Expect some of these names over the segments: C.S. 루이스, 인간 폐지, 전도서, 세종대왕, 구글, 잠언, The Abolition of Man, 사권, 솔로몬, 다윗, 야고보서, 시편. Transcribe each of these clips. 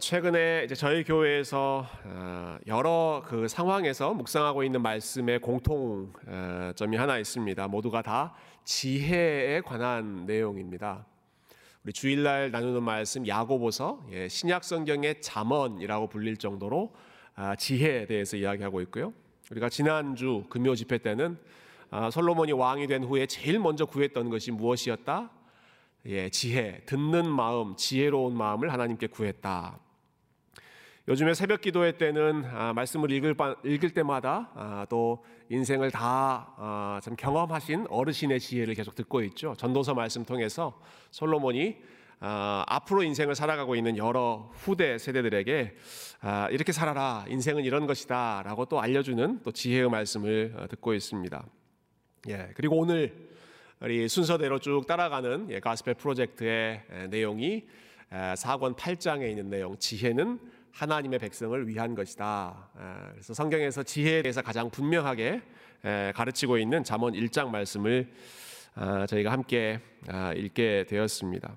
최근에 이제 저희 교회에서 여러 그 상황에서 묵상하고 있는 말씀의 공통점이 하나 있습니다. 모두가 다 지혜에 관한 내용입니다. 우리 주일날 나누는 말씀 야고보서, 신약 성경의 잠언이라고 불릴 정도로 지혜에 대해서 이야기하고 있고요. 우리가 지난주 금요 집회 때는 솔로몬이 왕이 된 후에 제일 먼저 구했던 것이 무엇이었다? 지혜, 듣는 마음, 지혜로운 마음을 하나님께 구했다. 요즘에 새벽 기도회 때는 말씀을 읽을 때마다 또 인생을 다 참 경험하신 어르신의 지혜를 계속 듣고 있죠. 전도서 말씀 통해서 솔로몬이 앞으로 인생을 살아가고 있는 여러 후대 세대들에게 이렇게 살아라, 인생은 이런 것이다 라고 또 알려주는 또 지혜의 말씀을 듣고 있습니다. 그리고 오늘 우리 순서대로 쭉 따라가는 가스펠 프로젝트의 내용이 사권 8장에 있는 내용, 지혜는 하나님의 백성을 위한 것이다. 그래서 성경에서 지혜에 대해서 가장 분명하게 가르치고 있는 잠언 1장 말씀을 저희가 함께 읽게 되었습니다.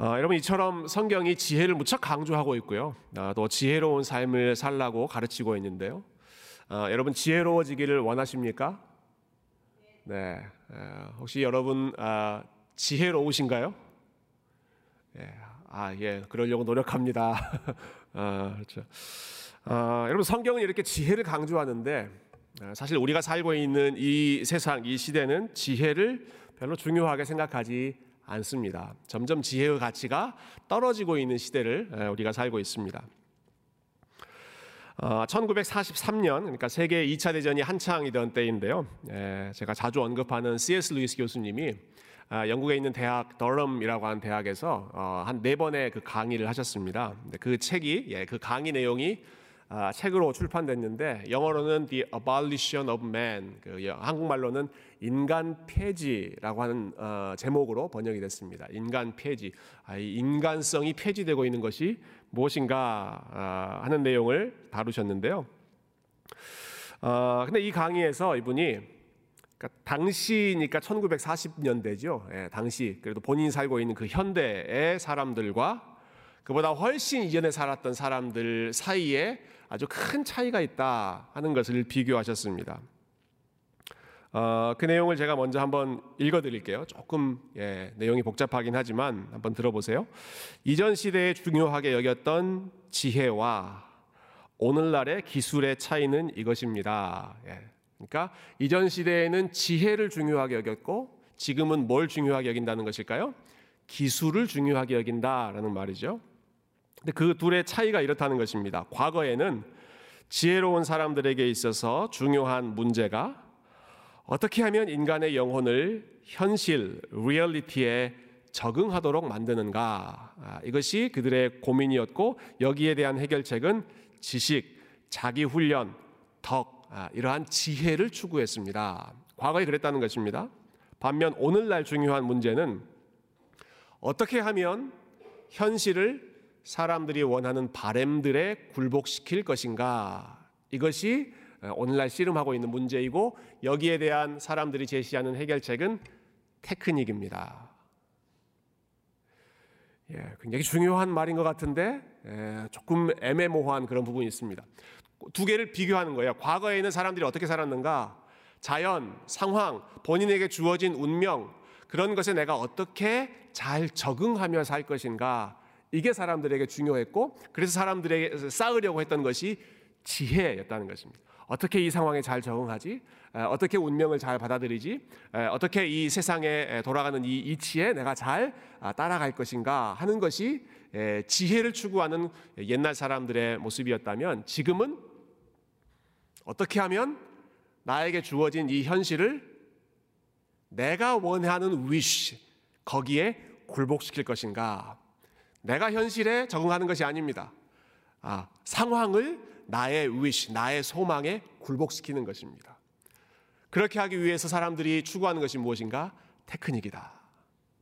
여러분, 이처럼 성경이 지혜를 무척 강조하고 있고요, 또 지혜로운 삶을 살라고 가르치고 있는데요. 여러분, 지혜로워지기를 원하십니까? 네, 혹시 여러분 지혜로우신가요? 그러려고 노력합니다. 그렇죠. 여러분, 성경은 이렇게 지혜를 강조하는데 사실 우리가 살고 있는 이 세상, 이 시대는 지혜를 별로 중요하게 생각하지 않습니다. 점점 지혜의 가치가 떨어지고 있는 시대를 우리가 살고 있습니다. 1943년, 그러니까 세계 2차 대전이 한창이던 때인데요. 제가 자주 언급하는 C.S. 루이스 교수님이 영국에 있는 대학 더럼이라고 하는 대학에서 한 4번의 그 강의를 하셨습니다. 그 책이, 그 강의 내용이 책으로 출판됐는데 영어로는 The Abolition of Man, 한국말로는 인간 폐지라고 하는 제목으로 번역이 됐습니다. 인간 폐지, 인간성이 폐지되고 있는 것이 무엇인가 하는 내용을 다루셨는데요. 근데 이 강의에서 이분이, 그러니까 당시니까 1940년대죠. 당시, 그래도 본인이 살고 있는 그 현대의 사람들과 그보다 훨씬 이전에 살았던 사람들 사이에 아주 큰 차이가 있다 하는 것을 비교하셨습니다. 그 내용을 제가 먼저 한번 읽어드릴게요. 조금 내용이 복잡하긴 하지만 한번 들어보세요. 이전 시대에 중요하게 여겼던 지혜와 오늘날의 기술의 차이는 이것입니다. 그러니까 이전 시대에는 지혜를 중요하게 여겼고 지금은 뭘 중요하게 여긴다는 것일까요? 기술을 중요하게 여긴다라는 말이죠. 근데 그 둘의 차이가 이렇다는 것입니다. 과거에는 지혜로운 사람들에게 있어서 중요한 문제가 어떻게 하면 인간의 영혼을 현실, 리얼리티에 적응하도록 만드는가, 이것이 그들의 고민이었고 여기에 대한 해결책은 지식, 자기훈련, 덕, 이러한 지혜를 추구했습니다. 과거에 그랬다는 것입니다. 반면 오늘날 중요한 문제는 어떻게 하면 현실을 사람들이 원하는 바램들에 굴복시킬 것인가, 이것이 오늘날 씨름하고 있는 문제이고 여기에 대한 사람들이 제시하는 해결책은 테크닉입니다. 굉장히 중요한 말인 것 같은데 조금 애매모호한 그런 부분이 있습니다. 두 개를 비교하는 거예요. 과거에는 사람들이 어떻게 살았는가, 자연, 상황, 본인에게 주어진 운명, 그런 것에 내가 어떻게 잘 적응하며 살 것인가, 이게 사람들에게 중요했고 그래서 사람들에게 쌓으려고 했던 것이 지혜였다는 것입니다. 어떻게 이 상황에 잘 적응하지? 어떻게 운명을 잘 받아들이지? 어떻게 이 세상에 돌아가는 이 이치에 내가 잘 따라갈 것인가 하는 것이 지혜를 추구하는 옛날 사람들의 모습이었다면 지금은 어떻게 하면 나에게 주어진 이 현실을 내가 원하는 wish, 거기에 굴복시킬 것인가. 내가 현실에 적응하는 것이 아닙니다. 상황을 나의 wish, 나의 소망에 굴복시키는 것입니다. 그렇게 하기 위해서 사람들이 추구하는 것이 무엇인가? 테크닉이다.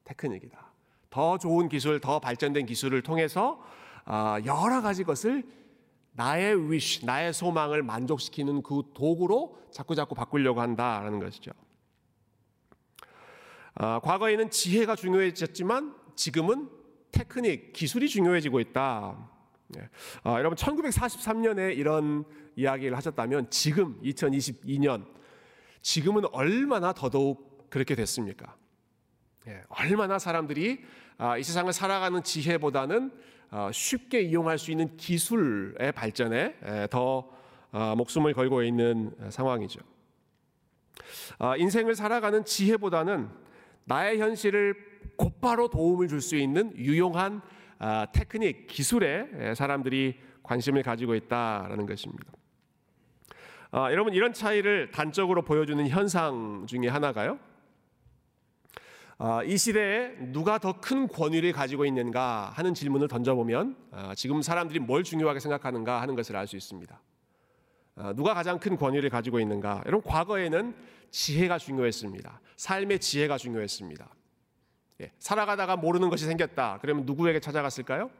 테크닉이다. 더 좋은 기술, 더 발전된 기술을 통해서 여러 가지 것을 나의 wish, 나의 소망을 만족시키는 그 도구로 자꾸자꾸 바꾸려고 한다라는 것이죠. 과거에는 지혜가 중요했었지만 지금은 테크닉, 기술이 중요해지고 있다. 여러분 1943년에 이런 이야기를 하셨다면 지금 2022년, 지금은 얼마나 더더욱 그렇게 됐습니까? 얼마나 사람들이 이 세상을 살아가는 지혜보다는 쉽게 이용할 수 있는 기술의 발전에 더 목숨을 걸고 있는 상황이죠. 인생을 살아가는 지혜보다는 나의 현실을 곧바로 도움을 줄 수 있는 유용한 테크닉, 기술에 사람들이 관심을 가지고 있다는 것입니다. 여러분 이런 차이를 단적으로 보여주는 현상 중에 하나가요, 이 시대에 누가 더 큰 권위를 가지고 있는가 하는 질문을 던져보면 지금 사람들이 뭘 중요하게 생각하는가 하는 것을 알 수 있습니다. 누가 가장 큰 권위를 가지고 있는가? 여러분 과거에는 지혜가 중요했습니다. 삶의 지혜가 중요했습니다. 살아가다가 모르는 것이 생겼다. 그러면 누구에게 찾아갔을까요?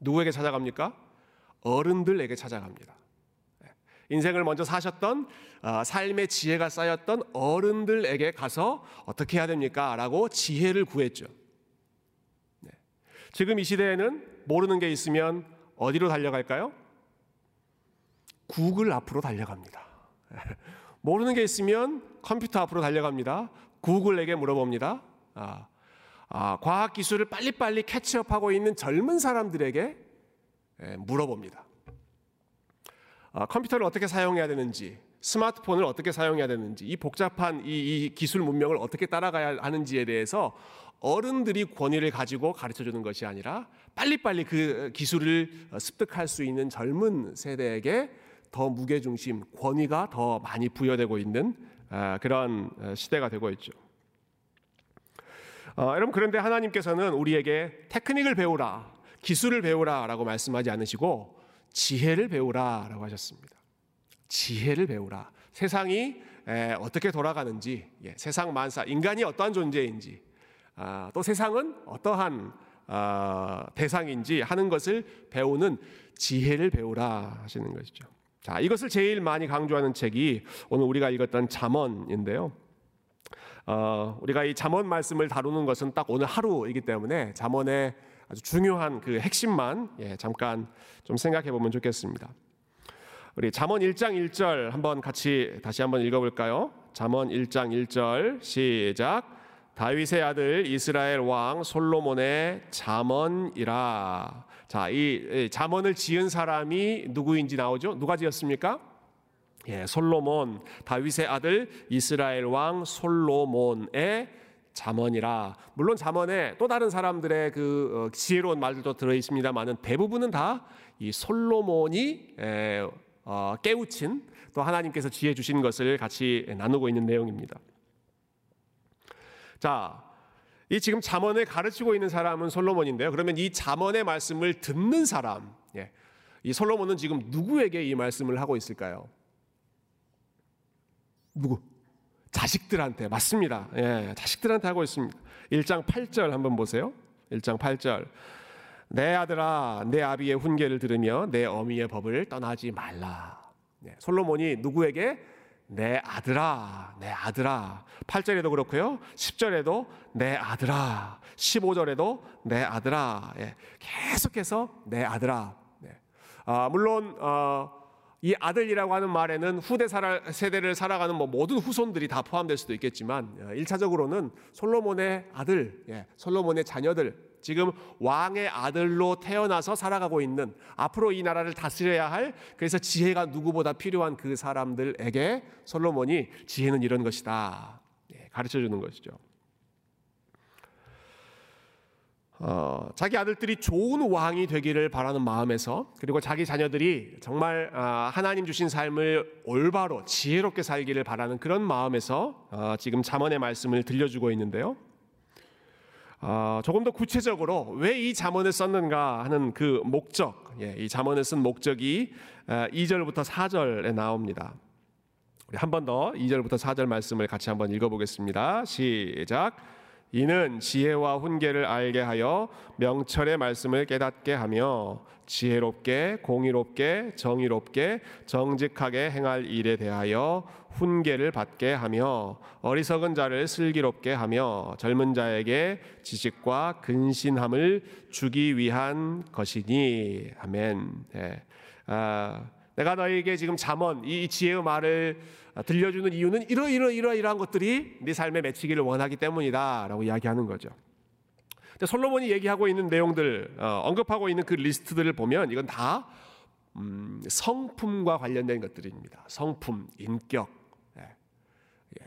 누구에게 찾아갑니까? 어른들에게 찾아갑니다. 인생을 먼저 사셨던, 삶의 지혜가 쌓였던 어른들에게 가서 어떻게 해야 됩니까? 라고 지혜를 구했죠. 지금 이 시대에는 모르는 게 있으면 어디로 달려갈까요? 구글 앞으로 달려갑니다. 모르는 게 있으면 컴퓨터 앞으로 달려갑니다. 구글에게 물어봅니다. 과학기술을 빨리빨리 캐치업하고 있는 젊은 사람들에게 물어봅니다. 컴퓨터를 어떻게 사용해야 되는지, 스마트폰을 어떻게 사용해야 되는지, 이 복잡한 이 기술 문명을 어떻게 따라가야 하는지에 대해서 어른들이 권위를 가지고 가르쳐주는 것이 아니라 빨리빨리 그 기술을 습득할 수 있는 젊은 세대에게 더 무게중심, 권위가 더 많이 부여되고 있는 그런 시대가 되고 있죠. 여러분 그런데 하나님께서는 우리에게 테크닉을 배우라, 기술을 배우라 라고 말씀하지 않으시고 지혜를 배우라 라고 하셨습니다. 지혜를 배우라. 세상이 어떻게 돌아가는지, 세상 만사, 인간이 어떠한 존재인지, 또 세상은 어떠한 대상인지 하는 것을 배우는 지혜를 배우라 하시는 것이죠. 자, 이것을 제일 많이 강조하는 책이 오늘 우리가 읽었던 잠언인데요. 우리가 이 잠언 말씀을 다루는 것은 딱 오늘 하루이기 때문에 잠언의 아주 중요한 그 핵심만 잠깐 좀 생각해 보면 좋겠습니다. 우리 잠언 1장 1절 한번 같이 다시 한번 읽어볼까요? 잠언 1장 1절 시작. 다윗의 아들 이스라엘 왕 솔로몬의 잠언이라. 자, 이 잠언을 지은 사람이 누구인지 나오죠? 누가 지었습니까? 솔로몬, 다윗의 아들 이스라엘 왕 솔로몬의 잠언이라. 물론 잠언에 또 다른 사람들의 그 지혜로운 말들도 들어 있습니다만은 대부분은 다 이 솔로몬이 깨우친, 또 하나님께서 지혜 주신 것을 같이 나누고 있는 내용입니다. 자, 이 지금 잠언을 가르치고 있는 사람은 솔로몬인데요. 그러면 이 잠언의 말씀을 듣는 사람, 이 솔로몬은 지금 누구에게 이 말씀을 하고 있을까요? 누구? 자식들한테. 맞습니다. 자식들한테 하고 있습니다. 1장 8절 한번 보세요. 1장 8절. 내 아들아, 내 아비의 훈계를 들으며 내 어미의 법을 떠나지 말라. 솔로몬이 누구에게? 내 아들아, 내 아들아. 8절에도 그렇고요, 10절에도 내 아들아, 15절에도 내 아들아. 계속해서 내 아들아. 물론 이 아들이라고 하는 말에는 후대 세대를 살아가는 모든 후손들이 다 포함될 수도 있겠지만 1차적으로는 솔로몬의 아들, 솔로몬의 자녀들, 지금 왕의 아들로 태어나서 살아가고 있는, 앞으로 이 나라를 다스려야 할, 그래서 지혜가 누구보다 필요한 그 사람들에게 솔로몬이 지혜는 이런 것이다 가르쳐주는 것이죠. 자기 아들들이 좋은 왕이 되기를 바라는 마음에서, 그리고 자기 자녀들이 정말 하나님 주신 삶을 올바로 지혜롭게 살기를 바라는 그런 마음에서 지금 잠언의 말씀을 들려주고 있는데요. 조금 더 구체적으로 왜 이 잠언을 썼는가 하는 그 목적, 이 잠언을 쓴 목적이 2절부터 4절에 나옵니다. 우리 한 번 더 2절부터 4절 말씀을 같이 한번 읽어보겠습니다. 시작. 이는 지혜와 훈계를 알게 하여 명철의 말씀을 깨닫게 하며 지혜롭게 공의롭게 정의롭게 정직하게 행할 일에 대하여 훈계를 받게 하며 어리석은 자를 슬기롭게 하며 젊은 자에게 지식과 근신함을 주기 위한 것이니. 아멘. 네. 내가 너에게 지금 잠언 이 지혜의 말을 들려주는 이유는 이러한 것들이 네 삶에 맺히기를 원하기 때문이다 라고 이야기하는 거죠. 근데 솔로몬이 얘기하고 있는 내용들, 언급하고 있는 그 리스트들을 보면 이건 다 성품과 관련된 것들입니다. 성품, 인격,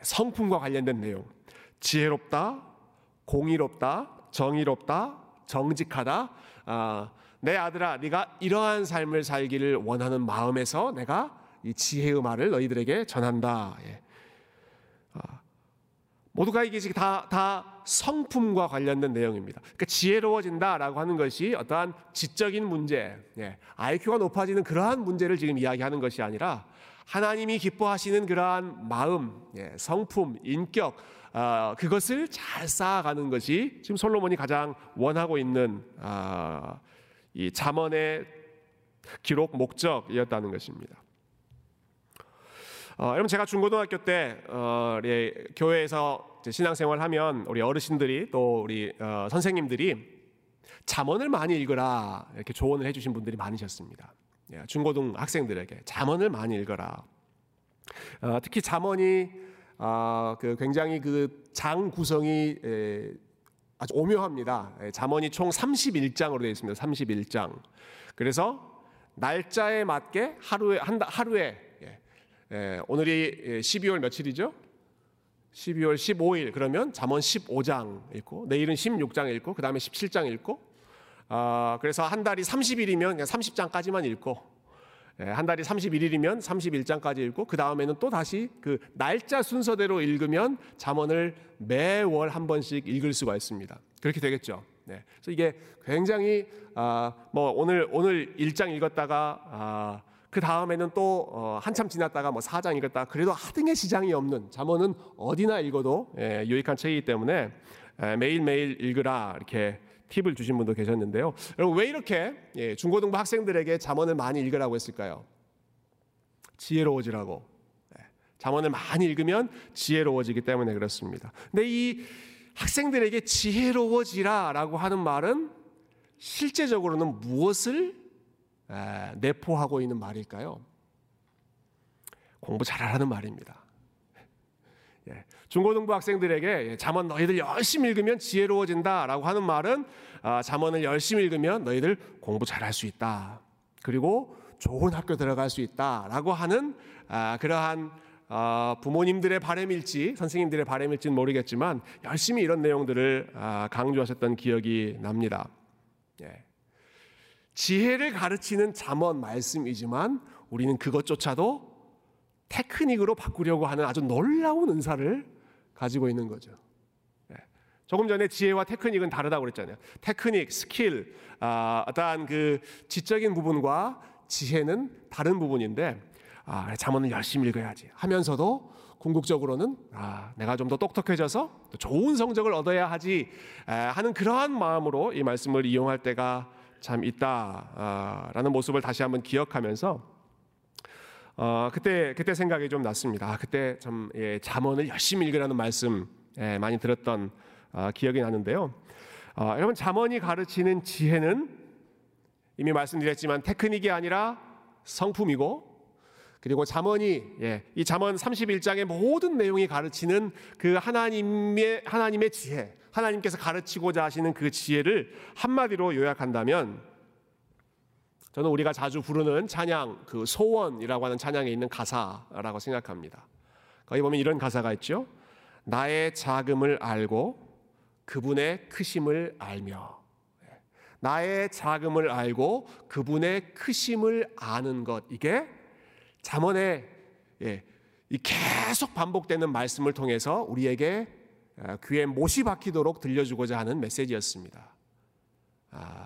성품과 관련된 내용. 지혜롭다, 공의롭다, 정의롭다, 정직하다. 내 아들아, 네가 이러한 삶을 살기를 원하는 마음에서 내가 이 지혜의 말을 너희들에게 전한다. 예. 모두가 이게 지금 다 성품과 관련된 내용입니다. 그러니까 지혜로워진다라고 하는 것이 어떠한 지적인 문제, IQ가 높아지는 그러한 문제를 지금 이야기하는 것이 아니라 하나님이 기뻐하시는 그러한 마음, 성품, 인격, 그것을 잘 쌓아가는 것이 지금 솔로몬이 가장 원하고 있는 이 잠언의 기록 목적이었다는 것입니다. 여러분, 제가 중고등학교 때 우리 교회에서 신앙생활 하면 우리 어르신들이 또 우리 선생님들이 잠언을 많이 읽으라 이렇게 조언을 해주신 분들이 많으셨습니다. 중고등학생들에게 잠언을 많이 읽어라. 특히 잠언이 굉장히 그 장 구성이 아주 오묘합니다. 잠언이 총 31장으로 되어 있습니다. 31장. 그래서 날짜에 맞게 하루에 오늘이 12월 며칠이죠? 12월 15일. 그러면 잠언 15장 읽고, 내일은 16장 읽고, 그 다음에 17장 읽고, 그래서 한 달이 30일이면 그냥 30장까지만 읽고, 한 달이 31일이면 31장까지 읽고, 그 다음에는 또 다시 그 날짜 순서대로 읽으면 잠언을 매월 한 번씩 읽을 수가 있습니다. 그렇게 되겠죠. 그래서 이게 굉장히 오늘 1장 읽었다가 그 다음에는 또 한참 지났다가 4장 읽었다가, 그래도 하등의 지장이 없는, 잠언은 어디나 읽어도 유익한 책이기 때문에 매일매일 읽으라 이렇게 팁을 주신 분도 계셨는데요. 여러분, 왜 이렇게 중고등부 학생들에게 잠언을 많이 읽으라고 했을까요? 지혜로워지라고. 잠언을 많이 읽으면 지혜로워지기 때문에 그렇습니다. 근데 이 학생들에게 지혜로워지라라고 하는 말은 실제적으로는 무엇을 내포하고 있는 말일까요? 공부 잘하라는 말입니다. 중고등부 학생들에게 잠언 너희들 열심히 읽으면 지혜로워진다라고 하는 말은 잠언을 열심히 읽으면 너희들 공부 잘할 수 있다, 그리고 좋은 학교 들어갈 수 있다라고 하는 그러한 부모님들의 바람일지 선생님들의 바람일지는 모르겠지만 열심히 이런 내용들을 강조하셨던 기억이 납니다. 지혜를 가르치는 잠언 말씀이지만 우리는 그것조차도 테크닉으로 바꾸려고 하는 아주 놀라운 은사를 가지고 있는 거죠. 조금 전에 지혜와 테크닉은 다르다고 그랬잖아요. 테크닉, 스킬, 어떤 그 지적인 부분과 지혜는 다른 부분인데, 잠언을 열심히 읽어야지 하면서도 궁극적으로는 내가 좀 더 똑똑해져서 또 좋은 성적을 얻어야 하지 하는 그러한 마음으로 이 말씀을 이용할 때가 참 있다라는 모습을 다시 한번 기억하면서 그때 생각이 좀 났습니다. 그때 참 잠언을 열심히 읽으라는 말씀 많이 들었던 기억이 나는데요. 여러분, 잠언이 가르치는 지혜는 이미 말씀드렸지만 테크닉이 아니라 성품이고, 그리고 잠언이 이 잠언 31장의 모든 내용이 가르치는 그 하나님의 지혜, 하나님께서 가르치고자 하시는 그 지혜를 한마디로 요약한다면, 저는 우리가 자주 부르는 찬양, 그 소원이라고 하는 찬양에 있는 가사라고 생각합니다. 거기 보면 이런 가사가 있죠. 나의 작음을 알고 그분의 크심을 알며. 나의 작음을 알고 그분의 크심을 아는 것, 이게 잠언의 계속 반복되는 말씀을 통해서 우리에게 귀에 못이 박히도록 들려주고자 하는 메시지였습니다.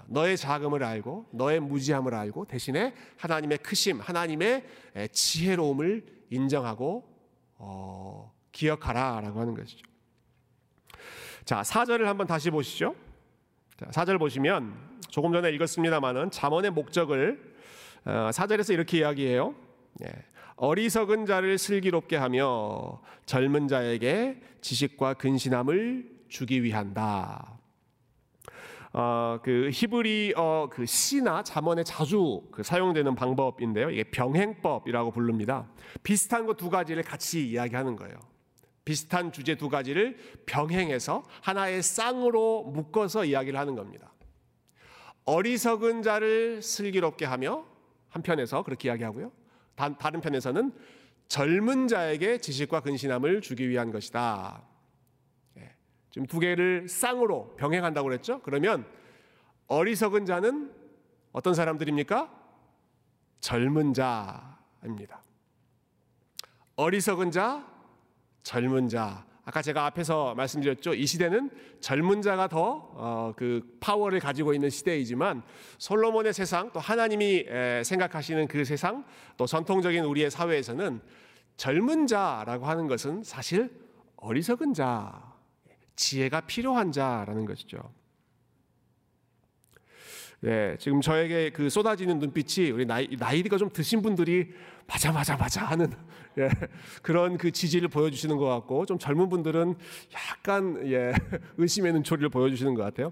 너의 작음을 알고 너의 무지함을 알고 대신에 하나님의 크심, 하나님의 지혜로움을 인정하고 기억하라 라고 하는 것이죠. 자, 4절을 한번 다시 보시죠. 자, 4절 보시면 조금 전에 읽었습니다마는 잠언의 목적을 4절에서 이렇게 이야기해요. 예. 어리석은 자를 슬기롭게 하며 젊은 자에게 지식과 근신함을 주기 위한다. 그 히브리어 그 시나 잠언에 자주 그 사용되는 방법인데요. 이게 병행법이라고 부릅니다. 비슷한 거 두 가지를 같이 이야기하는 거예요. 비슷한 주제 두 가지를 병행해서 하나의 쌍으로 묶어서 이야기를 하는 겁니다. 어리석은 자를 슬기롭게 하며 한편에서 그렇게 이야기하고요. 다른 편에서는 젊은 자에게 지식과 근신함을 주기 위한 것이다. 지금 두 개를 쌍으로 병행한다고 그랬죠? 그러면 어리석은 자는 어떤 사람들입니까? 젊은 자입니다. 어리석은 자, 젊은 자. 아까 제가 앞에서 말씀드렸죠. 이 시대는 젊은 자가 더 그 파워를 가지고 있는 시대이지만 솔로몬의 세상, 또 하나님이 생각하시는 그 세상, 또 전통적인 우리의 사회에서는 젊은 자라고 하는 것은 사실 어리석은 자, 지혜가 필요한 자라는 것이죠. 네, 지금 저에게 그 쏟아지는 눈빛이 우리 나이가 좀 드신 분들이 맞아 하는 예, 그런 그 지지를 보여주시는 것 같고, 좀 젊은 분들은 약간 예, 의심의 눈초리를 보여주시는 것 같아요.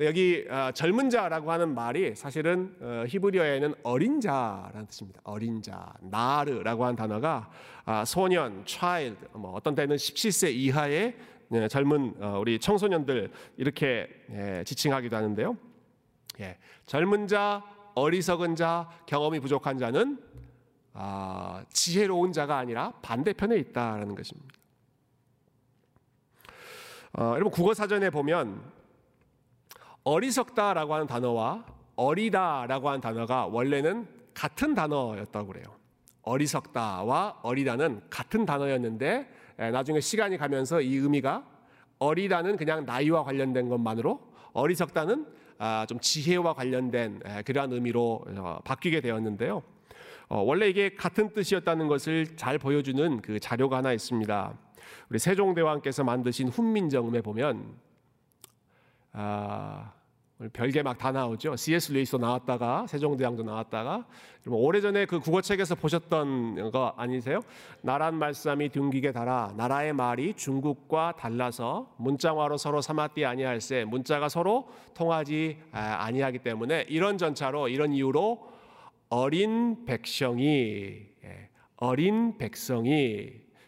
여기 젊은 자라고 하는 말이 사실은 히브리어에는 어린 자라는 뜻입니다. 어린 자, 나르라고 하는 단어가 소년, child, 뭐 어떤 때는 17세 이하의 네, 젊은 우리 청소년들 이렇게 지칭하기도 하는데요. 예, 젊은 자, 어리석은 자, 경험이 부족한 자는 지혜로운 자가 아니라 반대편에 있다라는 것입니다. 여러분 국어사전에 보면 어리석다라고 하는 단어와 어리다라고 하는 단어가 원래는 같은 단어였다고 그래요. 어리석다와 어리다는 같은 단어였는데 나중에 시간이 가면서 이 의미가 어리다는 그냥 나이와 관련된 것만으로, 어리석다는 좀 지혜와 관련된 그러한 의미로 바뀌게 되었는데요. 원래 이게 같은 뜻이었다는 것을 잘 보여주는 그 자료가 하나 있습니다. 우리 세종대왕께서 만드신 훈민정음에 보면 별개 막 다 나오죠. C.S. 루이스도 나왔다가 세종대왕도 나왔다가. 오래전에 그 국어책에서 보셨던 거 아니세요? 나란 말씀이 둥기게 달아 나라의 말이 중국과 달라서 문장화로 서로 삼았디 아니할세, 문자가 서로 통하지 아니하기 때문에 이런 전차로, 이런 이유로 어린 백성이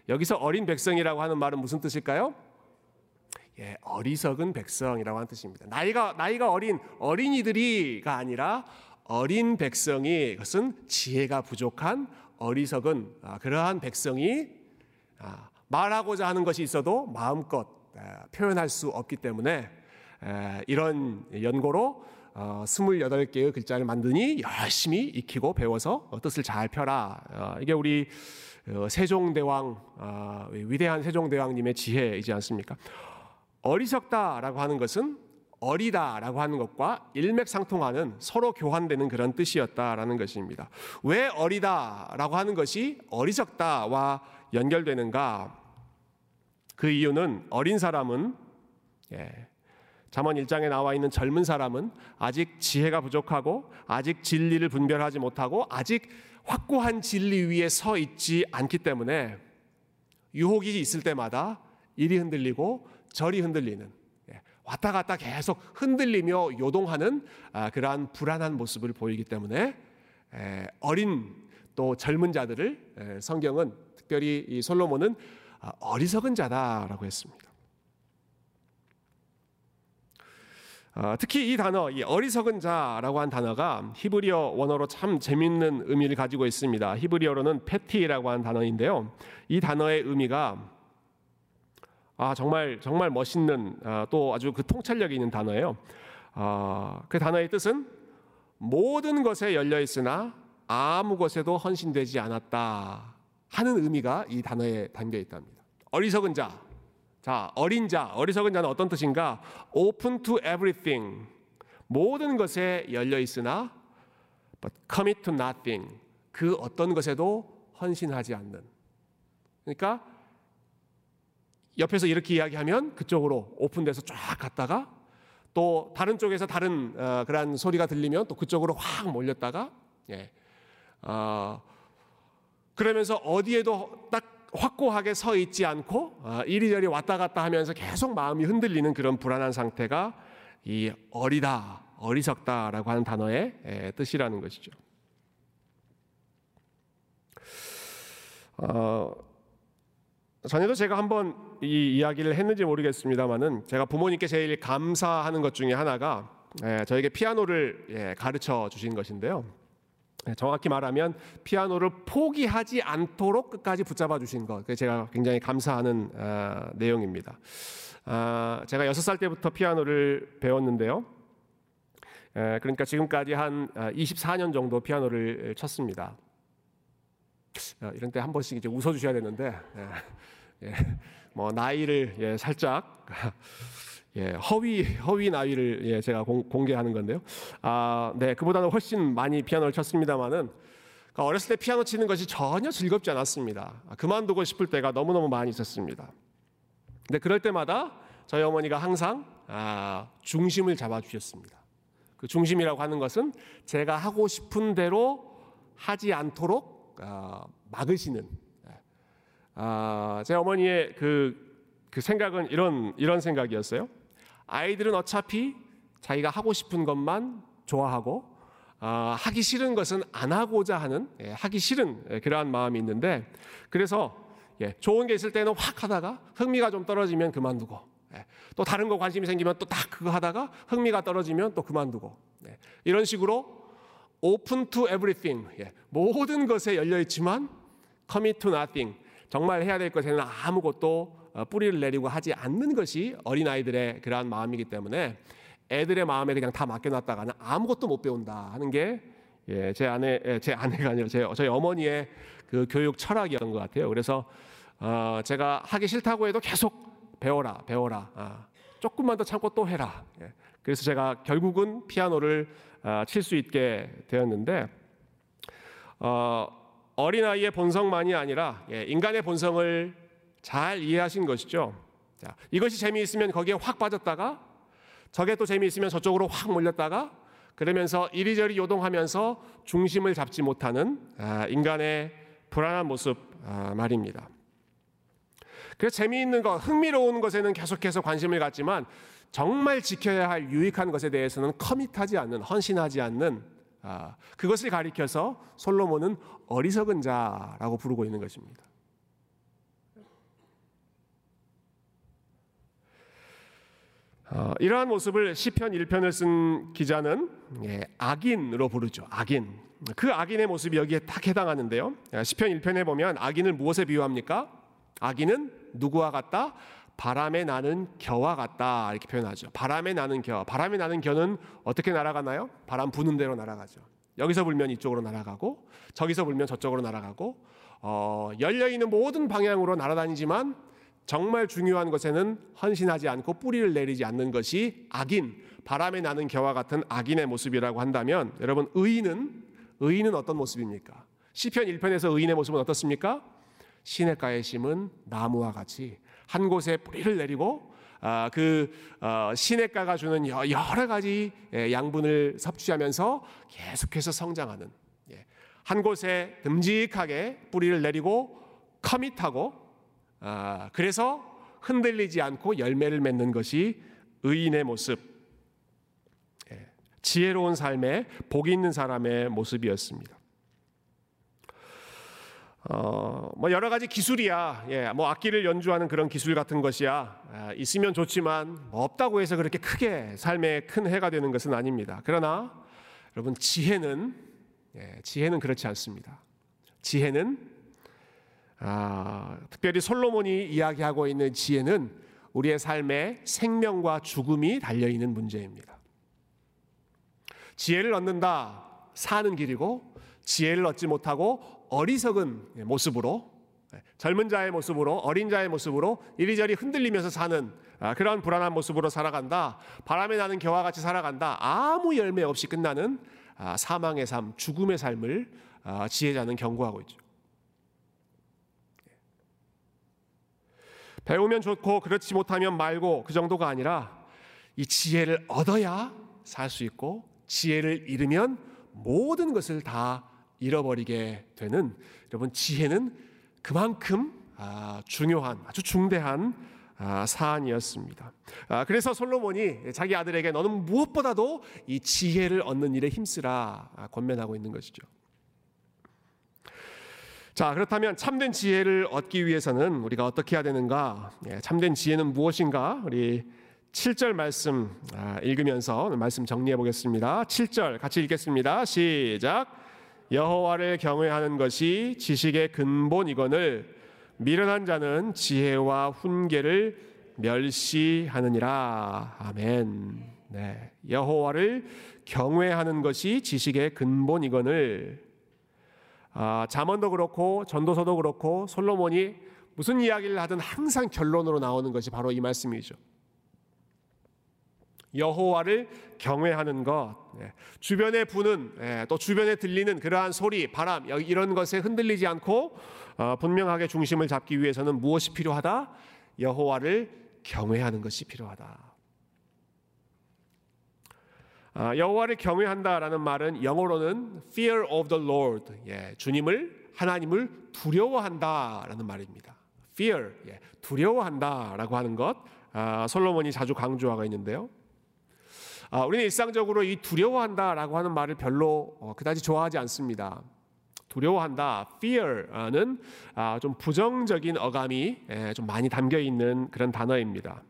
여기서 어린 백성이라고 하는 말은 무슨 뜻일까요? 예, 어리석은 백성이라고 하는 뜻입니다. 나이가 어린 어린이들이가 아니라 어린 백성이, 그것은 지혜가 부족한 어리석은 그러한 백성이 말하고자 하는 것이 있어도 마음껏 표현할 수 없기 때문에 이런 연고로 28개의 글자를 만드니 열심히 익히고 배워서 뜻을 잘 펴라. 이게 우리 세종대왕, 위대한 세종대왕님의 지혜이지 않습니까? 어리석다라고 하는 것은 어리다라고 하는 것과 일맥상통하는, 서로 교환되는 그런 뜻이었다라는 것입니다. 왜 어리다라고 하는 것이 어리석다와 연결되는가? 그 이유는 어린 사람은, 잠언 1장에 나와 있는 젊은 사람은 아직 지혜가 부족하고 아직 진리를 분별하지 못하고 아직 확고한 진리 위에 서 있지 않기 때문에 유혹이 있을 때마다 이리 흔들리고 저리 흔들리는, 왔다 갔다 계속 흔들리며 요동하는 그러한 불안한 모습을 보이기 때문에 어린, 또 젊은 자들을 성경은 특별히 이 솔로몬은 어리석은 자다라고 했습니다. 특히 이 단어, 이 어리석은 자라고 한 단어가 히브리어 원어로 참 재미있는 의미를 가지고 있습니다. 히브리어로는 페티라고 한 단어인데요. 이 단어의 의미가 정말 멋있는, 또 아주 그 통찰력이 있는 단어예요. 그 단어의 뜻은 모든 것에 열려 있으나 아무 것에도 헌신되지 않았다 하는 의미가 이 단어에 담겨 있답니다. 어리석은 자, 어린 자, 어리석은 자는 어떤 뜻인가? Open to everything, 모든 것에 열려 있으나 but commit to nothing, 그 어떤 것에도 헌신하지 않는. 그러니까 옆에서 이렇게 이야기하면 그쪽으로 오픈돼서 쫙 갔다가 또 다른 쪽에서 다른 그런 소리가 들리면 또 그쪽으로 확 몰렸다가 그러면서 어디에도 딱 확고하게 서 있지 않고 이리저리 왔다 갔다 하면서 계속 마음이 흔들리는 그런 불안한 상태가 이 어리다, 어리석다라고 하는 단어의 뜻이라는 것이죠. 전에도 제가 한번 이 이야기를 했는지 모르겠습니다만은 제가 부모님께 제일 감사하는 것 중에 하나가 저에게 피아노를 가르쳐 주신 것인데요. 정확히 말하면 피아노를 포기하지 않도록 끝까지 붙잡아 주신 것, 제가 굉장히 감사하는 내용입니다. 제가 6살 때부터 피아노를 배웠는데요. 그러니까 지금까지 한 24년 정도 피아노를 쳤습니다. 이런 때 한 번씩 이제 웃어주셔야 되는데, 뭐 나이를 살짝 허위 나이를 제가 공개하는 건데요. 그보다는 훨씬 많이 피아노를 쳤습니다만은 어렸을 때 피아노 치는 것이 전혀 즐겁지 않았습니다. 그만두고 싶을 때가 너무너무 많이 있었습니다. 근데 그럴 때마다 저희 어머니가 항상 중심을 잡아주셨습니다. 그 중심이라고 하는 것은 제가 하고 싶은 대로 하지 않도록 막으시는. 제 어머니의 그 생각은 이런 생각이었어요. 아이들은 어차피 자기가 하고 싶은 것만 좋아하고 하기 싫은 것은 안 하고자 하는 하기 싫은 그러한 마음이 있는데, 그래서 좋은 게 있을 때는 확 하다가 흥미가 좀 떨어지면 그만두고, 또 다른 거 관심이 생기면 또 딱 그거 하다가 흥미가 떨어지면 또 그만두고, 이런 식으로 open to everything, 모든 것에 열려 있지만 commit to nothing, 정말 해야 될 것에는 아무것도 뿌리를 내리고 하지 않는 것이 어린아이들의 그러한 마음이기 때문에 애들의 마음에 그냥 다 맡겨놨다가는 아무것도 못 배운다 하는 게 제 아내가 아니라 저희 어머니의 그 교육 철학이었던 것 같아요. 그래서 제가 하기 싫다고 해도 계속 배워라, 조금만 더 참고 또 해라. 그래서 제가 결국은 피아노를 칠 수 있게 되었는데, 어린아이의 본성만이 아니라 인간의 본성을 잘 이해하신 것이죠. 자, 이것이 재미있으면 거기에 확 빠졌다가 저게 또 재미있으면 저쪽으로 확 몰렸다가, 그러면서 이리저리 요동하면서 중심을 잡지 못하는 인간의 불안한 모습 말입니다. 그래서 재미있는 것, 흥미로운 것에는 계속해서 관심을 갖지만 정말 지켜야 할 유익한 것에 대해서는 커밋하지 않는, 헌신하지 않는, 그것을 가리켜서 솔로몬은 어리석은 자라고 부르고 있는 것입니다. 이러한 모습을 시편 1편을 쓴 기자는 악인으로 부르죠. 악인. 그 악인의 모습이 여기에 딱 해당하는데요. 시편 1편에 보면 악인을 무엇에 비유합니까? 악인은 누구와 같다? 바람에 나는 겨와 같다, 이렇게 표현하죠. 바람에 나는 겨. 바람에 나는 겨는 어떻게 날아가나요? 바람 부는 대로 날아가죠. 여기서 불면 이쪽으로 날아가고, 저기서 불면 저쪽으로 날아가고, 열려있는 모든 방향으로 날아다니지만 정말 중요한 것에는 헌신하지 않고 뿌리를 내리지 않는 것이 악인, 바람에 나는 겨와 같은 악인의 모습이라고 한다면, 여러분, 의인은 어떤 모습입니까? 시편 1편에서 의인의 모습은 어떻습니까? 시냇가에 심은 나무와 같이 한 곳에 뿌리를 내리고 그 시냇가가 주는 여러 가지 양분을 섭취하면서 계속해서 성장하는, 한 곳에 듬직하게 뿌리를 내리고 커밋하고 그래서 흔들리지 않고 열매를 맺는 것이 의인의 모습, 지혜로운 삶에 복이 있는 사람의 모습이었습니다. 뭐 여러 가지 기술이야, 뭐 악기를 연주하는 그런 기술 같은 것이야, 있으면 좋지만 뭐 없다고 해서 그렇게 크게 삶에 큰 해가 되는 것은 아닙니다. 그러나 여러분, 지혜는 그렇지 않습니다. 지혜는, 특별히 솔로몬이 이야기하고 있는 지혜는 우리의 삶에 생명과 죽음이 달려있는 문제입니다. 지혜를 얻는다, 사는 길이고, 지혜를 얻지 못하고 어리석은 모습으로, 젊은 자의 모습으로, 어린 자의 모습으로 이리저리 흔들리면서 사는 그런 불안한 모습으로 살아간다, 바람에 나는 겨와 같이 살아간다, 아무 열매 없이 끝나는 사망의 삶, 죽음의 삶을 지혜자는 경고하고 있죠. 배우면 좋고 그렇지 못하면 말고 그 정도가 아니라 이 지혜를 얻어야 살 수 있고 지혜를 잃으면 모든 것을 다 잃어버리게 되는, 여러분 지혜는 그만큼 중요한 아주 중대한 사안이었습니다. 그래서 솔로몬이 자기 아들에게 너는 무엇보다도 이 지혜를 얻는 일에 힘쓰라 권면하고 있는 것이죠. 자, 그렇다면 참된 지혜를 얻기 위해서는 우리가 어떻게 해야 되는가? 참된 지혜는 무엇인가? 우리 7절 말씀 읽으면서 말씀 정리해 보겠습니다. 7절 같이 읽겠습니다. 시작. 여호와를 경외하는 것이 지식의 근본이거늘 미련한 자는 지혜와 훈계를 멸시하느니라. 아멘. 네, 여호와를 경외하는 것이 지식의 근본이거늘. 잠언도 그렇고 전도서도 그렇고 솔로몬이 무슨 이야기를 하든 항상 결론으로 나오는 것이 바로 이 말씀이죠. 여호와를 경외하는 것, 주변에 부는 또 주변에 들리는 그러한 소리, 바람 이런 것에 흔들리지 않고 분명하게 중심을 잡기 위해서는 무엇이 필요하다? 여호와를 경외하는 것이 필요하다. 여호와를 경외한다라는 말은 영어로는 fear of the Lord, 주님을 하나님을 두려워한다라는 말입니다. fear, 두려워한다라고 하는 것, 솔로몬이 자주 강조하고 있는데요. 우리는 일상적으로 이 두려워한다라고 하는 말을 별로 그다지 좋아하지 않습니다. 두려워한다, fear는 좀 부정적인 어감이 좀 많이 담겨 있는 그런 단어입니다.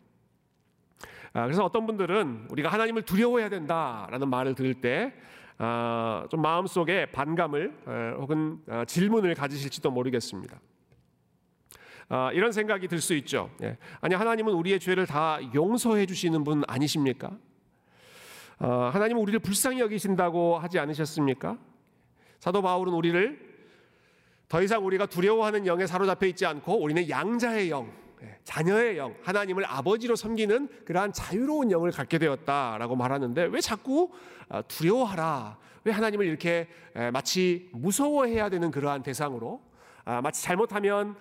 그래서 어떤 분들은 우리가 하나님을 두려워해야 된다라는 말을 들을 때 좀 마음속에 반감을 혹은 질문을 가지실지도 모르겠습니다. 이런 생각이 들 수 있죠. 아니, 하나님은 우리의 죄를 다 용서해 주시는 분 아니십니까? 하나님은 우리를 불쌍히 여기신다고 하지 않으셨습니까? 사도 바울은 우리를 더 이상 우리가 두려워하는 영에 사로잡혀 있지 않고 우리는 양자의 영, 자녀의 영, 하나님을 아버지로 섬기는 그러한 자유로운 영을 갖게 되었다라고 말하는데, 왜 자꾸 두려워하라, 왜 하나님을 이렇게 마치 무서워해야 되는 그러한 대상으로, 마치 잘못하면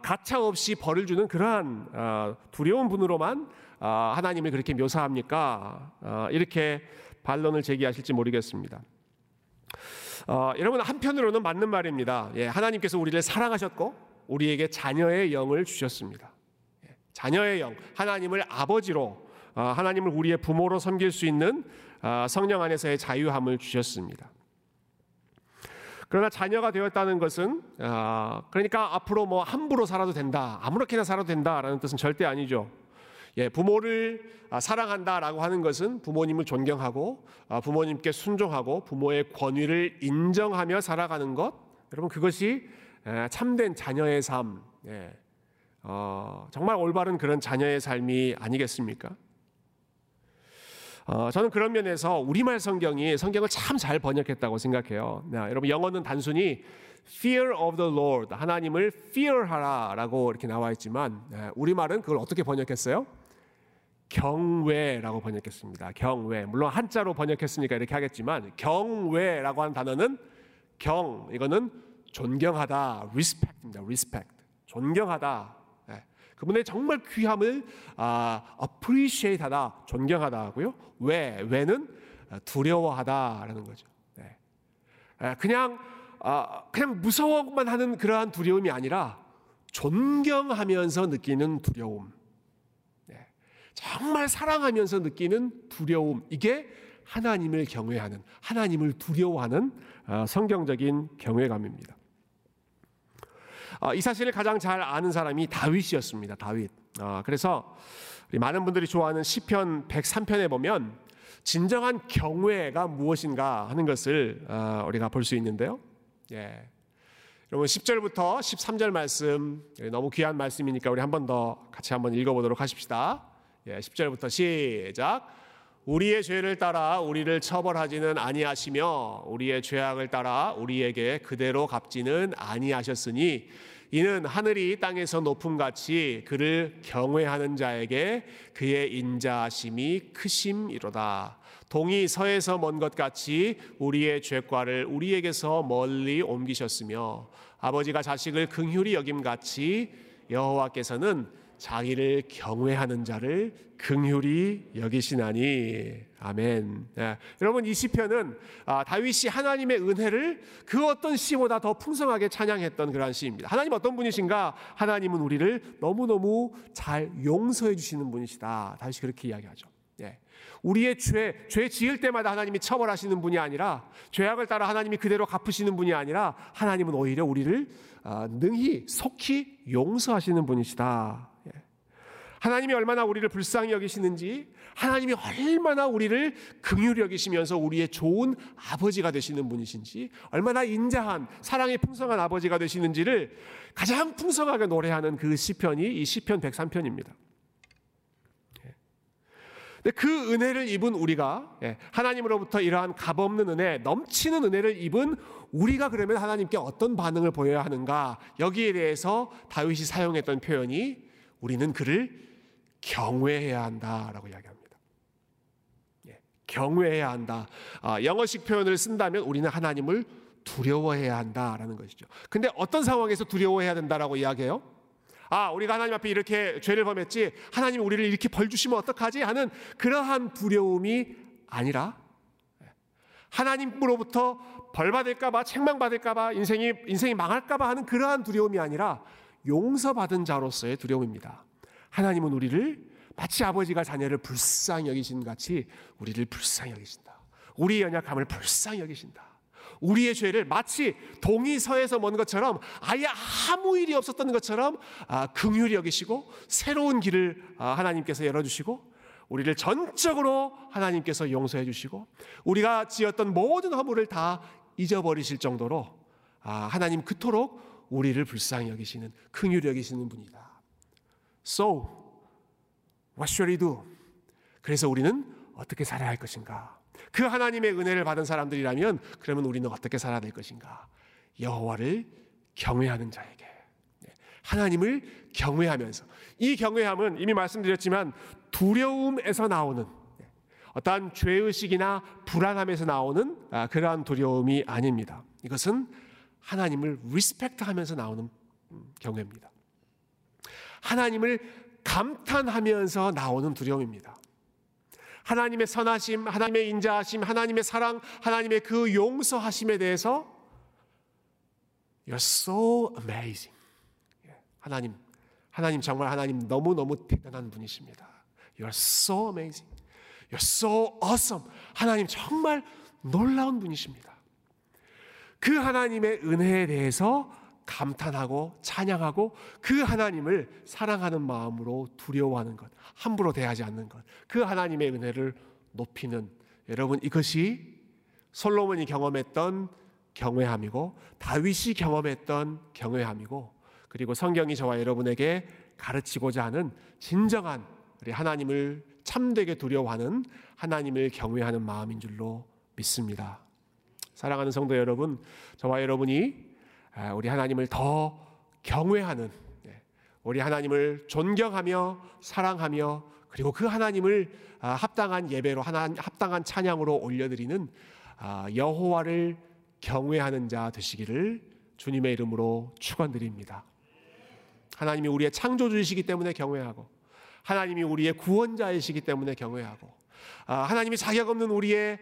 가차없이 벌을 주는 그러한 두려운 분으로만 하나님을 그렇게 묘사합니까? 이렇게 반론을 제기하실지 모르겠습니다. 여러분, 한편으로는 맞는 말입니다. 하나님께서 우리를 사랑하셨고 우리에게 자녀의 영을 주셨습니다. 자녀의 영, 하나님을 아버지로, 하나님을 우리의 부모로 섬길 수 있는 성령 안에서의 자유함을 주셨습니다. 그러나 자녀가 되었다는 것은, 그러니까 앞으로 뭐 함부로 살아도 된다, 아무렇게나 살아도 된다라는 뜻은 절대 아니죠. 부모를 사랑한다라고 하는 것은 부모님을 존경하고 부모님께 순종하고 부모의 권위를 인정하며 살아가는 것, 여러분 그것이 참된 자녀의 삶, 정말 올바른 그런 자녀의 삶이 아니겠습니까? 저는 그런 면에서 우리말 성경이 성경을 참 잘 번역했다고 생각해요. 여러분, 영어는 단순히 fear of the Lord, 하나님을 fear하라 라고 이렇게 나와 있지만, 우리말은 그걸 어떻게 번역했어요? 경외라고 번역했습니다. 경외. 물론 한자로 번역했으니까 이렇게 하겠지만, 경외라고 하는 단어는 경, 이거는 존경하다, respect입니다. respect, 존경하다. 그분의 정말 귀함을 appreciate하다, 존경하다고요. 왜는 두려워하다라는 거죠. 그냥 무서워만 하는 그러한 두려움이 아니라 존경하면서 느끼는 두려움, 정말 사랑하면서 느끼는 두려움, 이게 하나님을 경외하는, 하나님을 두려워하는 성경적인 경외감입니다. 이 사실을 가장 잘 아는 사람이 다윗이었습니다. 다윗. 그래서 많은 분들이 좋아하는 시편 103편에 보면 진정한 경외가 무엇인가 하는 것을 우리가 볼 수 있는데요. 여러분, 10절부터 13절 말씀, 너무 귀한 말씀이니까 우리 한 번 더 같이 한번 읽어보도록 하십시다. 10절부터 시작. 우리의 죄를 따라 우리를 처벌하지는 아니하시며 우리의 죄악을 따라 우리에게 그대로 갚지는 아니하셨으니 이는 하늘이 땅에서 높음같이 그를 경외하는 자에게 그의 인자하심이 크심이로다. 동이 서에서 먼 것 같이 우리의 죄과를 우리에게서 멀리 옮기셨으며 아버지가 자식을 긍휼히 여김같이 여호와께서는 자기를 경외하는 자를 긍휼히 여기시나니. 아멘. 예. 여러분, 이 시편은 다윗이 하나님의 은혜를 그 어떤 시보다 더 풍성하게 찬양했던 그러한 시입니다. 하나님 어떤 분이신가? 하나님은 우리를 너무너무 잘 용서해 주시는 분이시다. 다윗이 그렇게 이야기하죠. 예. 우리의 죄 지을 때마다 하나님이 처벌하시는 분이 아니라, 죄악을 따라 하나님이 그대로 갚으시는 분이 아니라, 하나님은 오히려 우리를 능히 속히 용서하시는 분이시다. 하나님이 얼마나 우리를 불쌍히 여기시는지, 하나님이 얼마나 우리를 긍휼히 여기시면서 우리의 좋은 아버지가 되시는 분이신지, 얼마나 인자한 사랑에 풍성한 아버지가 되시는지를 가장 풍성하게 노래하는 그 시편이 이 시편 103편입니다. 그 은혜를 입은 우리가, 하나님으로부터 이러한 값없는 은혜, 넘치는 은혜를 입은 우리가 그러면 하나님께 어떤 반응을 보여야 하는가, 여기에 대해서 다윗이 사용했던 표현이 우리는 그를 경외해야 한다라고 이야기합니다. 경외해야 한다. 영어식 표현을 쓴다면 우리는 하나님을 두려워해야 한다라는 것이죠. 근데 어떤 상황에서 두려워해야 된다라고 이야기해요? 우리가 하나님 앞에 이렇게 죄를 범했지, 하나님이 우리를 이렇게 벌 주시면 어떡하지 하는 그러한 두려움이 아니라, 하나님으로부터 벌 받을까 봐, 책망 받을까 봐, 인생이 망할까 봐 하는 그러한 두려움이 아니라 용서받은 자로서의 두려움입니다. 하나님은 우리를 마치 아버지가 자녀를 불쌍히 여기신 같이 우리를 불쌍히 여기신다. 우리의 연약함을 불쌍히 여기신다. 우리의 죄를 마치 동의서에서 먼 것처럼, 아예 아무 일이 없었던 것처럼 긍휼히 여기시고, 새로운 길을 하나님께서 열어주시고, 우리를 전적으로 하나님께서 용서해 주시고, 우리가 지었던 모든 허물을 다 잊어버리실 정도로 하나님 그토록 우리를 불쌍히 여기시는, 긍휼히 여기시는 분이다. So, what shall we do? 그래서 우리는 어떻게 살아야 할 것인가? 그 하나님의 은혜를 받은 사람들이라면 그러면 우리는 어떻게 살아야 될 것인가? 여호와를 경외하는 자에게, 하나님을 경외하면서, 이 경외함은 이미 말씀드렸지만 두려움에서 나오는, 어떠한 죄의식이나 불안함에서 나오는 그러한 두려움이 아닙니다. 이것은 하나님을 리스펙트하면서 나오는 경외입니다. 하나님을 감탄하면서 나오는 두려움입니다. 하나님의 선하심, 하나님의 인자하심, 하나님의 사랑, 하나님의 그 용서하심에 대해서 You're so amazing. 하나님 정말 하나님 너무너무 대단한 분이십니다. You're so amazing. You're so awesome. 하나님 정말 놀라운 분이십니다. 그 하나님의 은혜에 대해서 감탄하고 찬양하고, 그 하나님을 사랑하는 마음으로 두려워하는 것, 함부로 대하지 않는 것, 그 하나님의 은혜를 높이는, 여러분, 이것이 솔로몬이 경험했던 경외함이고, 다윗이 경험했던 경외함이고, 그리고 성경이 저와 여러분에게 가르치고자 하는 진정한 우리 하나님을 참되게 두려워하는, 하나님을 경외하는 마음인 줄로 믿습니다. 사랑하는 성도 여러분, 저와 여러분이 우리 하나님을 더 경외하는, 우리 하나님을 존경하며 사랑하며, 그리고 그 하나님을 합당한 예배로, 합당한 찬양으로 올려드리는 여호와를 경외하는 자 되시기를 주님의 이름으로 축원드립니다. 하나님이 우리의 창조주이시기 때문에 경외하고, 하나님이 우리의 구원자이시기 때문에 경외하고, 하나님이 자격 없는 우리의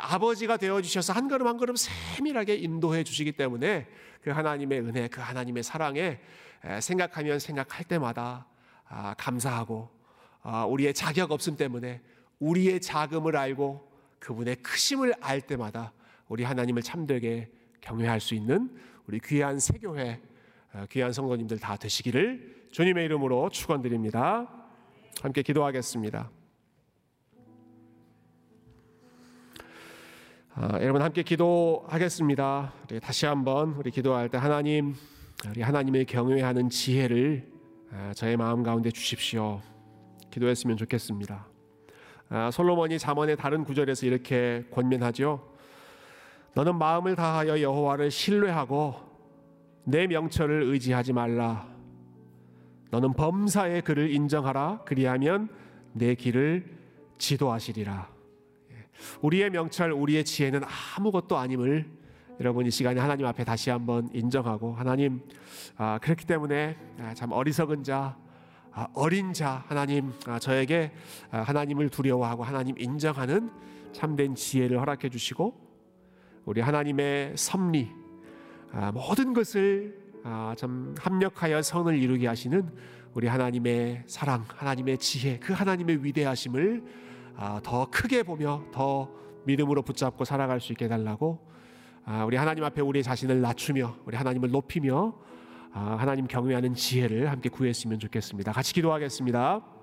아버지가 되어주셔서 한 걸음 한 걸음 세밀하게 인도해 주시기 때문에 그 하나님의 은혜, 그 하나님의 사랑에 생각하면 생각할 때마다 감사하고, 우리의 자격 없음 때문에 우리의 작음을 알고 그분의 크심을 알 때마다 우리 하나님을 참되게 경외할 수 있는 우리 귀한 새교회, 귀한 성도님들 다 되시기를 주님의 이름으로 축원드립니다. 함께 기도하겠습니다. 여러분 함께 기도하겠습니다. 우리 다시 한번 우리 기도할 때, 하나님, 우리 하나님을 경외하는 지혜를 저의 마음 가운데 주십시오. 기도했으면 좋겠습니다. 솔로몬이 잠언의 다른 구절에서 이렇게 권면하죠. 너는 마음을 다하여 여호와를 신뢰하고 내 명철을 의지하지 말라. 너는 범사에 그를 인정하라. 그리하면 내 길을 지도하시리라. 우리의 명철, 우리의 지혜는 아무것도 아님을 여러분 이 시간에 하나님 앞에 다시 한번 인정하고, 하나님, 그렇기 때문에 참 어리석은 자, 어린 자 하나님, 저에게 하나님을 두려워하고 하나님 인정하는 참된 지혜를 허락해 주시고, 우리 하나님의 섭리 모든 것을 참 합력하여 선을 이루게 하시는 우리 하나님의 사랑, 하나님의 지혜, 그 하나님의 위대하심을 더 크게 보며 더 믿음으로 붙잡고 살아갈 수 있게 해달라고, 우리 하나님 앞에 우리 자신을 낮추며 우리 하나님을 높이며 하나님 경외하는 지혜를 함께 구했으면 좋겠습니다. 같이 기도하겠습니다.